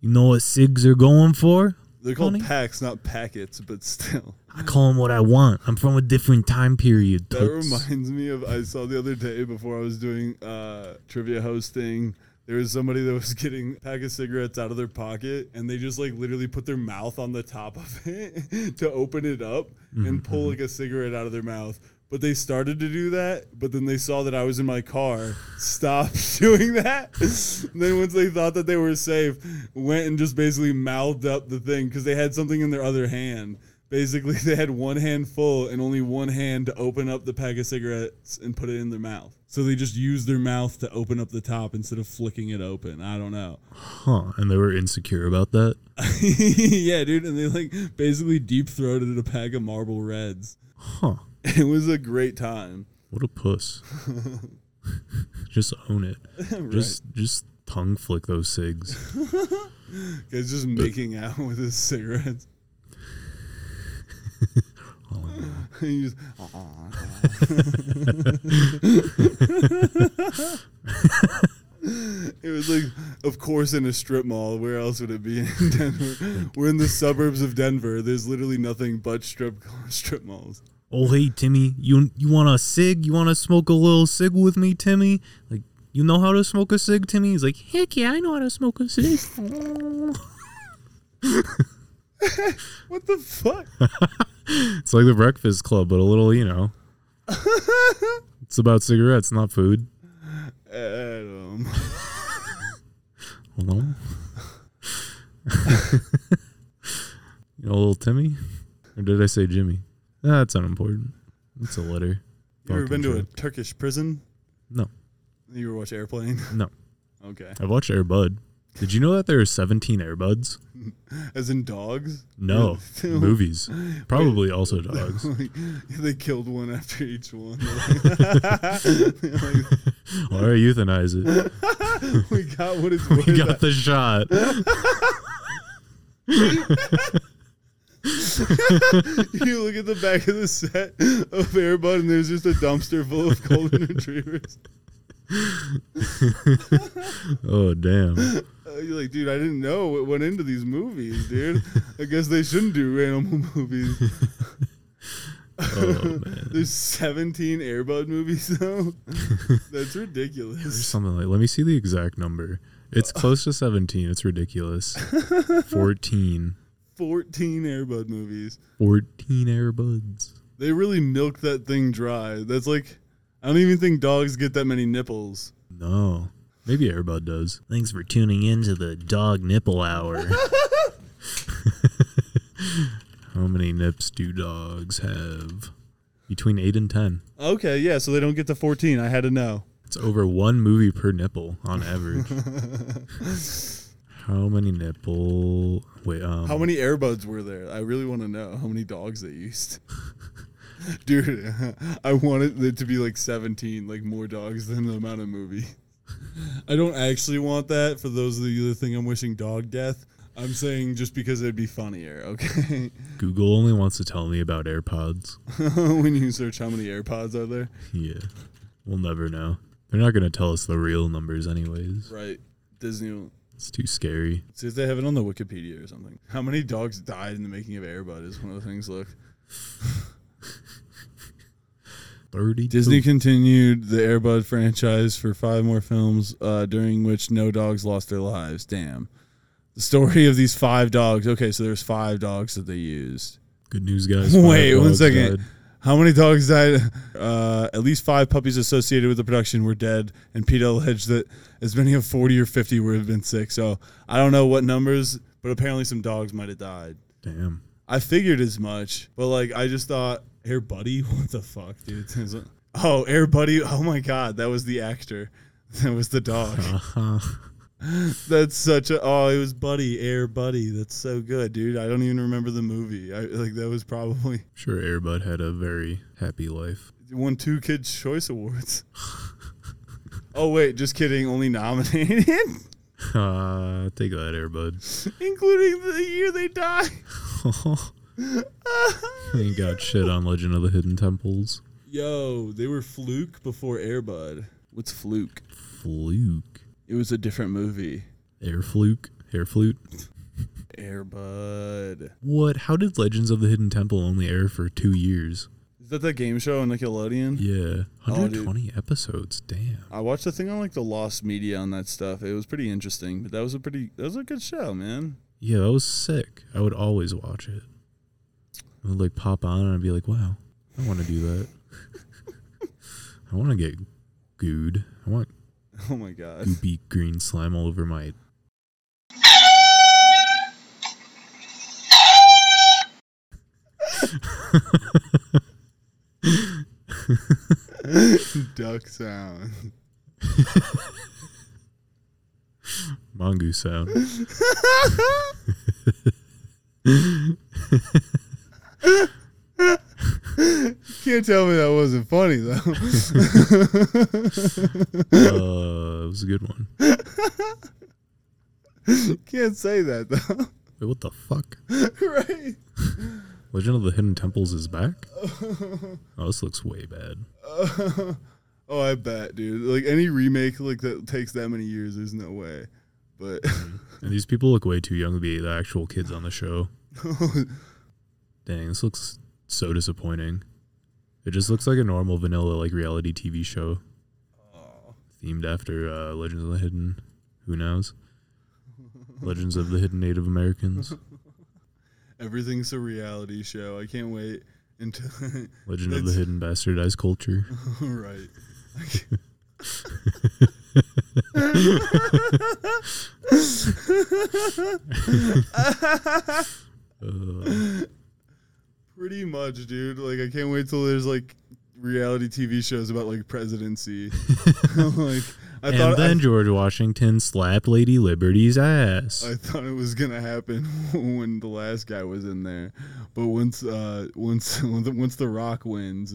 You know what cigs are going for? They're called honey? Packs, not packets, but still. I call them what I want. I'm from a different time period. That toots. Reminds me of, I saw the other day before I was doing uh, trivia hosting, there was somebody that was getting a pack of cigarettes out of their pocket, and they just like literally put their mouth on the top of it to open it up mm-hmm. and pull like a cigarette out of their mouth. But they started to do that, but then they saw that I was in my car, stopped doing that. And then once they thought that they were safe, went and just basically mouthed up the thing because they had something in their other hand. Basically, they had one hand full and only one hand to open up the pack of cigarettes and put it in their mouth. So they just used their mouth to open up the top instead of flicking it open. I don't know. Huh. And they were insecure about that? Yeah, dude. And they like basically deep-throated a pack of Marble Reds. Huh. It was a great time. What a puss. Just own it. Right. Just just tongue flick those cigs. Guy's just making out with his cigarettes. Oh, He just, it was like, of course, in a strip mall. Where else would it be in Denver? We're in the suburbs of Denver. There's literally nothing but strip strip malls. Oh, hey, Timmy, you you want a cig? You want to smoke a little cig with me, Timmy? Like, you know how to smoke a cig, Timmy? He's like, heck yeah, I know how to smoke a cig. What the fuck? It's like the Breakfast Club, but a little, you know. It's about cigarettes, not food. Adam. Hold on. You know, little Timmy? Or did I say Jimmy? That's unimportant. It's a litter. You ever been to a Turkish prison? No. You ever watch Airplane? No. Okay. I've watched Air Bud. Did you know that there are seventeen Air Buds? As in dogs? No. Movies. Probably Wait, also dogs. Like, they killed one after each one. Or euthanize it. We got what it's worth. We got the shot. You look at the back of the set of Air Bud and there's just a dumpster full of golden retrievers. Oh, damn. Uh, you're like, dude, I didn't know what went into these movies, dude. I guess they shouldn't do animal movies. Oh, man. There's seventeen Air Bud movies, though. That's ridiculous. There's something like, let me see the exact number. It's close to seventeen. It's ridiculous. fourteen. fourteen Air Bud movies. fourteen Air Buds. They really milk that thing dry. That's like, I don't even think dogs get that many nipples. No. Maybe Air Bud does. Thanks for tuning in to the Dog Nipple Hour. How many nips do dogs have? Between eight and ten. Okay, yeah, so they don't get to fourteen. I had to know. It's over one movie per nipple on average. How many nipple... Wait, um... How many Air Buds were there? I really want to know how many dogs they used. Dude, I wanted it to be like seventeen, like more dogs than the amount of movie. I don't actually want that. For those of you that think I'm wishing dog death, I'm saying just because it'd be funnier, okay? Google only wants to tell me about AirPods. When you search how many AirPods are there? Yeah. We'll never know. They're not going to tell us the real numbers anyways. Right. Disney. It's too scary. See if they have it on the Wikipedia or something. How many dogs died in the making of Air Bud is one of the things, look. thirty-two. Disney continued the Air Bud franchise for five more films, uh, during which no dogs lost their lives. Damn. The story of these five dogs. Okay, so there's five dogs that they used. Good news, guys. Wait, one second. Died. How many dogs died? Uh, at least five puppies associated with the production were dead, and PETA alleged that as many as forty or fifty would have been sick. So I don't know what numbers, but apparently some dogs might have died. Damn. I figured as much, but like I just thought, Air Buddy? What the fuck, dude? Oh, Air Buddy. Oh, my God. That was the actor. That was the dog. Uh-huh. That's such a... Oh, it was Buddy. Air Buddy. That's so good, dude. I don't even remember the movie. I like that was probably... I'm sure Air Bud had a very happy life. It won two Kids' Choice Awards. Oh, wait. Just kidding. Only nominated? Uh, take that, Air Bud. Including the year they die. They got shit on Legend of the Hidden Temples. Yo, they were Fluke before Air Bud. What's Fluke? Fluke. It was a different movie. Air Fluke? Air Flute? Air Bud. What? How did Legends of the Hidden Temple only air for two years? Is that that game show on Nickelodeon? Yeah. one hundred twenty oh, episodes. Damn. I watched the thing on like the Lost Media on that stuff. It was pretty interesting, but that was a pretty, that was a good show, man. Yeah, that was sick. I would always watch it. I would like pop on and I'd be like, wow, I want to do that. I want to get gooed. I want oh my god, goopy green slime all over my... Duck sound. Mongoose sound. Can't tell me that wasn't funny though. Uh, it was a good one. Can't say that though. Wait, what the fuck? Right. Legend of the Hidden Temples is back? Oh, this looks way bad. Uh, oh, I bet, dude. Like any remake like that takes that many years, there's no way. But and these people look way too young to be the actual kids on the show. Dang, this looks so disappointing. It just looks like a normal vanilla like reality T V show. Oh. Themed after uh, Legends of the Hidden, who knows? Legends of the Hidden Native Americans. Everything's a reality show. I can't wait until Legend of the Hidden Bastardized Culture. Right. Pretty much, dude. Like, I can't wait till there's, like, reality T V shows about, like, presidency. Like, I and thought then I, George Washington slapped Lady Liberty's ass. I thought it was gonna happen when the last guy was in there, but once, uh, once, once the Rock wins,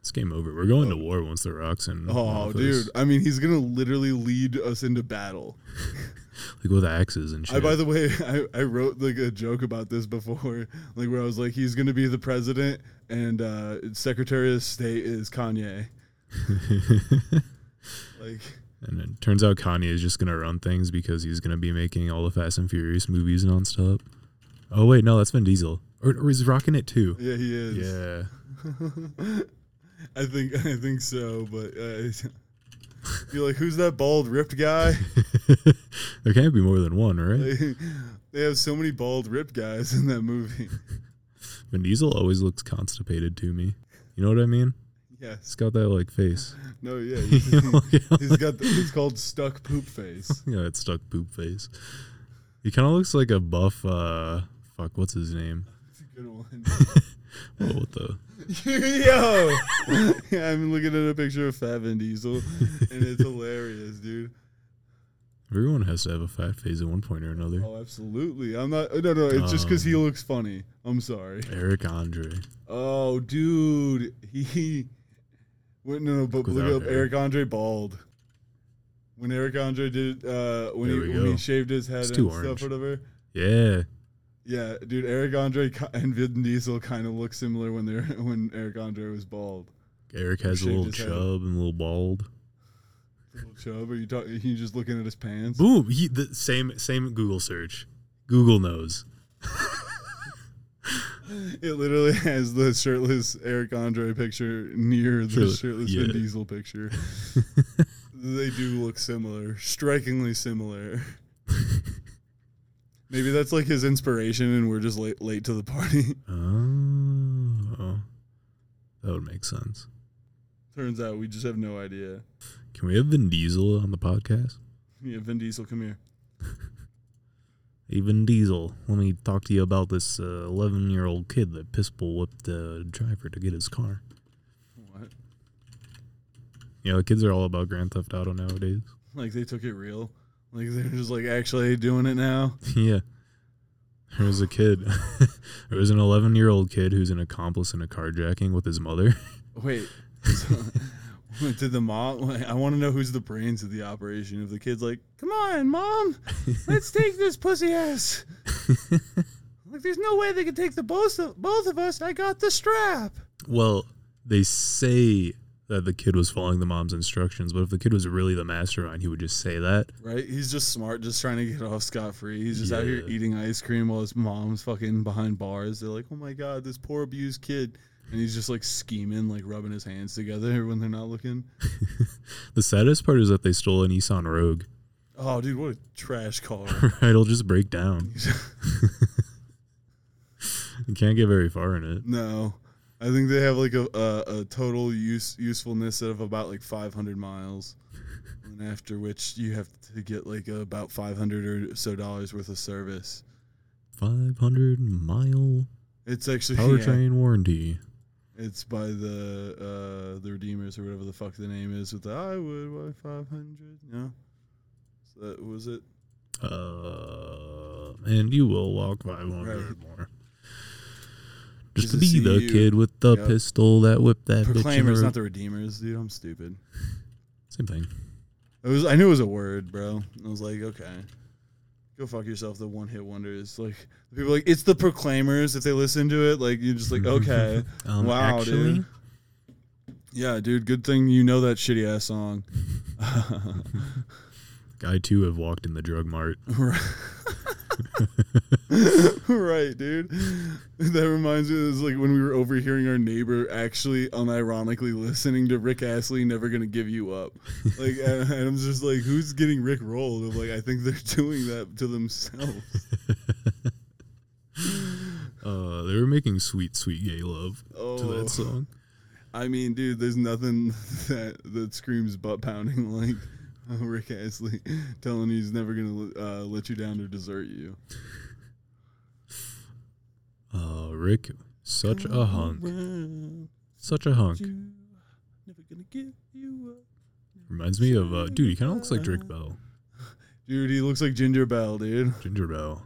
it's game over. We're going oh. to war once the Rock's in. Oh, office. Dude! I mean, he's gonna literally lead us into battle, like with axes and shit. I, by the way, I, I wrote like a joke about this before, like where I was like, he's gonna be the president, and uh, Secretary of State is Kanye. Like, and it turns out Kanye is just going to run things because he's going to be making all the Fast and Furious movies nonstop. Oh, wait, no, that's Vin Diesel. Or, or he's rocking it, too. Yeah, he is. Yeah. I think I think so, but uh, you're like, who's that bald, ripped guy? There can't be more than one, right? They, they have so many bald, ripped guys in that movie. Vin Diesel always looks constipated to me. You know what I mean? Yes. He's got that, like, face. No, yeah. He's, he's got, the, it's called stuck poop face. Yeah, it's stuck poop face. He kind of looks like a buff, uh, fuck, what's his name? That's a good one. Oh, what the? Yo! Yeah, I'm looking at a picture of Fat Vin Diesel, and it's hilarious, dude. Everyone has to have a fat phase at one point or another. Oh, absolutely. I'm not. No, no. It's um, just because he looks funny. I'm sorry. Eric Andre. Oh, dude. He. Wait, no, no, but Without look up Eric. Eric Andre bald. When Eric Andre did, uh, when, he, when he shaved his head it's and stuff, orange. Whatever. Yeah. Yeah, dude. Eric Andre and Vin Diesel kind of look similar when they're when Eric Andre was bald. Eric has a little chub head. and a little bald. Little chub? Are you talking? You just looking at his pants? Boom! He, the same same Google search. Google knows. It literally has the shirtless Eric Andre picture near the Shirtless, shirtless yeah. Vin Diesel picture. They do look similar, strikingly similar. Maybe that's like his inspiration, and we're just late late to the party. Oh, that would make sense. Turns out we just have no idea. Can we have Vin Diesel on the podcast? Yeah, Vin Diesel, come here. Hey, Vin Diesel, let me talk to you about this uh, eleven-year-old kid that pistol whipped the driver to get his car. What? Yeah, the kids are all about Grand Theft Auto nowadays. Like, they took it real? Like, they're just, like, actually doing it now? Yeah. There was a kid. There was an eleven-year-old kid who's an accomplice in a carjacking with his mother. Wait. So, did the mom? Like, I want to know who's the brains of the operation. If the kid's like, "Come on, mom, let's take this pussy ass." Like, there's no way they could take the both of, both of us. I got the strap. Well, they say that the kid was following the mom's instructions, but if the kid was really the mastermind, he would just say that. Right? He's just smart, just trying to get off scot-free. He's just yeah. out here eating ice cream while his mom's fucking behind bars. They're like, "Oh my god, this poor abused kid." And he's just, like, scheming, like, rubbing his hands together when they're not looking. The saddest part is that they stole a Nissan Rogue. Oh, dude, what a trash car. Right, it'll just break down. You can't get very far in it. No. I think they have, like, a a, a total use, usefulness of about, like, five hundred miles. And after which you have to get, like, uh, about five hundred or so dollars worth of service. five hundred mile? It's actually... Powertrain yeah. warranty. It's by the uh, the Redeemers or whatever the fuck the name is with the I would five hundred. No, so that was it. Uh, and you will walk five hundred right. more. Just to be the kid with the yep. pistol that whipped that. Proclaimers, bitch not the Redeemers, dude. I'm stupid. Same thing. It was. I knew it was a word, bro. I was like, okay. Go fuck yourself, the one-hit wonders. Like, people are like, it's the Proclaimers. If they listen to it, like, you're just like, okay. um, wow, actually? Dude. Yeah, dude, good thing you know that shitty-ass song. I, too, have walked in the drug mart. Right, dude. That reminds me, it was like when we were overhearing our neighbor actually unironically listening to Rick Astley, Never Gonna Give You Up. Like, and I'm just like, who's getting Rick rolled? I'm like, I think they're doing that to themselves. Uh, they were making sweet, sweet gay love oh, to that song. I mean, dude, there's nothing that, that screams butt pounding like Rick Astley telling you he's never going to uh, let you down or desert you. Uh, Rick, such a hunk. Such a hunk. Reminds me of, uh, dude, he kind of looks like Drake Bell. Dude, he looks like Ginger Bell, dude. Ginger Bell.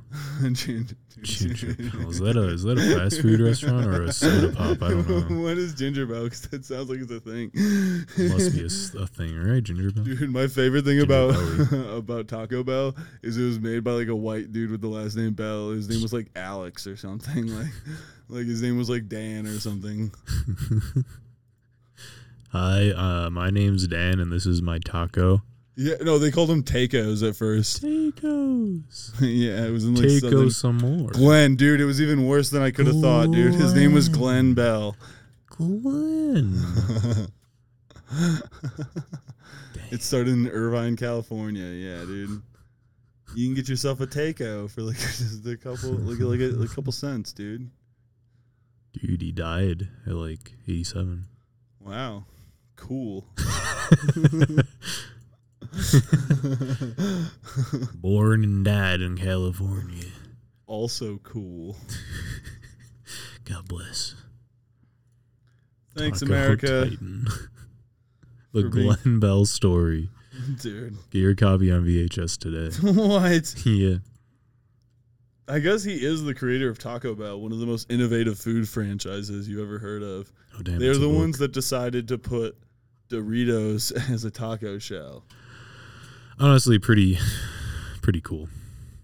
Ginger, Ginger Bell. Is that, a, is that a fast food restaurant or a soda pop? I don't know. What is Ginger Bell? Because that sounds like it's a thing. It must be a, a thing, right, Ginger Bell? Dude, my favorite thing about, about Taco Bell is it was made by, like, a white dude with the last name Bell. His name was, like, Alex or something. Like, like his name was, like, Dan or something. Hi, uh, my name's Dan, and this is my taco. Yeah, no, they called them tacos at first. Tacos. Yeah, it was in like Taco Southern. Some more. Glenn, dude, it was even worse than I could have thought, dude. His name was Glenn Bell. Glenn. It started in Irvine, California. Yeah, dude. You can get yourself a taco for like just a couple, like, like, a, like a couple cents, dude. Dude, he died at like eighty-seven. Wow, cool. Born and died in California. Also cool. God bless. Thanks, Taco America. The Glenn being... Bell story. Dude. Get your copy on V H S today. What? Yeah. I guess he is the creator of Taco Bell, one of the most innovative food franchises you ever heard of. Oh, damn. They're the ones that decided to put Doritos as a taco shell. Honestly, pretty pretty cool.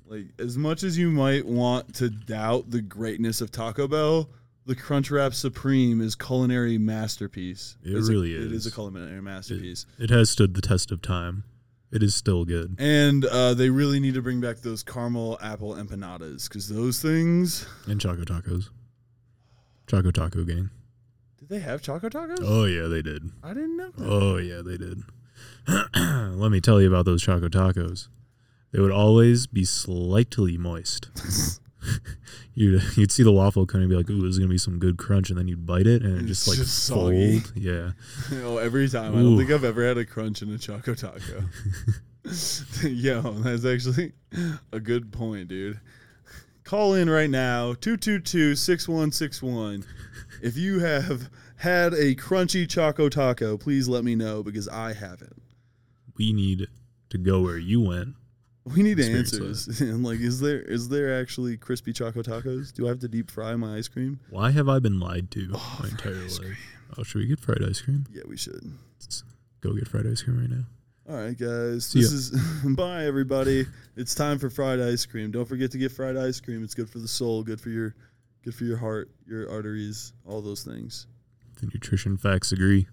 Like, as much as you might want to doubt the greatness of Taco Bell, the Crunchwrap Supreme is culinary masterpiece. It it's really a, is. It is a culinary masterpiece. It, it has stood the test of time. It is still good. And uh, they really need to bring back those caramel apple empanadas, because those things... And Choco Tacos. Choco Taco gang. Did they have Choco Tacos? Oh, yeah, they did. I didn't know that. Oh, yeah, they did. Let me tell you about those Choco Tacos. They would always be slightly moist. you'd you'd see the waffle kind of be like, ooh, there's going to be some good crunch, and then you'd bite it, and it just, like, just fold. Soggy. Yeah. Oh, every time. Ooh. I don't think I've ever had a crunch in a Choco Taco. Yo, that's actually a good point, dude. Call in right now, two two two, six one six one. If you have... had a crunchy Choco Taco, please let me know, because I haven't. We need to go where you went. We need answers. And like, is there is there actually crispy Choco Tacos? Do I have to deep fry my ice cream? Why have I been lied to oh, my entire life? Cream. Oh, should we get fried ice cream? Yeah, we should. Let's go get fried ice cream right now. All right, guys. See this ya. is bye, everybody. It's time for fried ice cream. Don't forget to get fried ice cream. It's good for the soul, good for your, good for your heart, your arteries, all those things. The nutrition facts agree.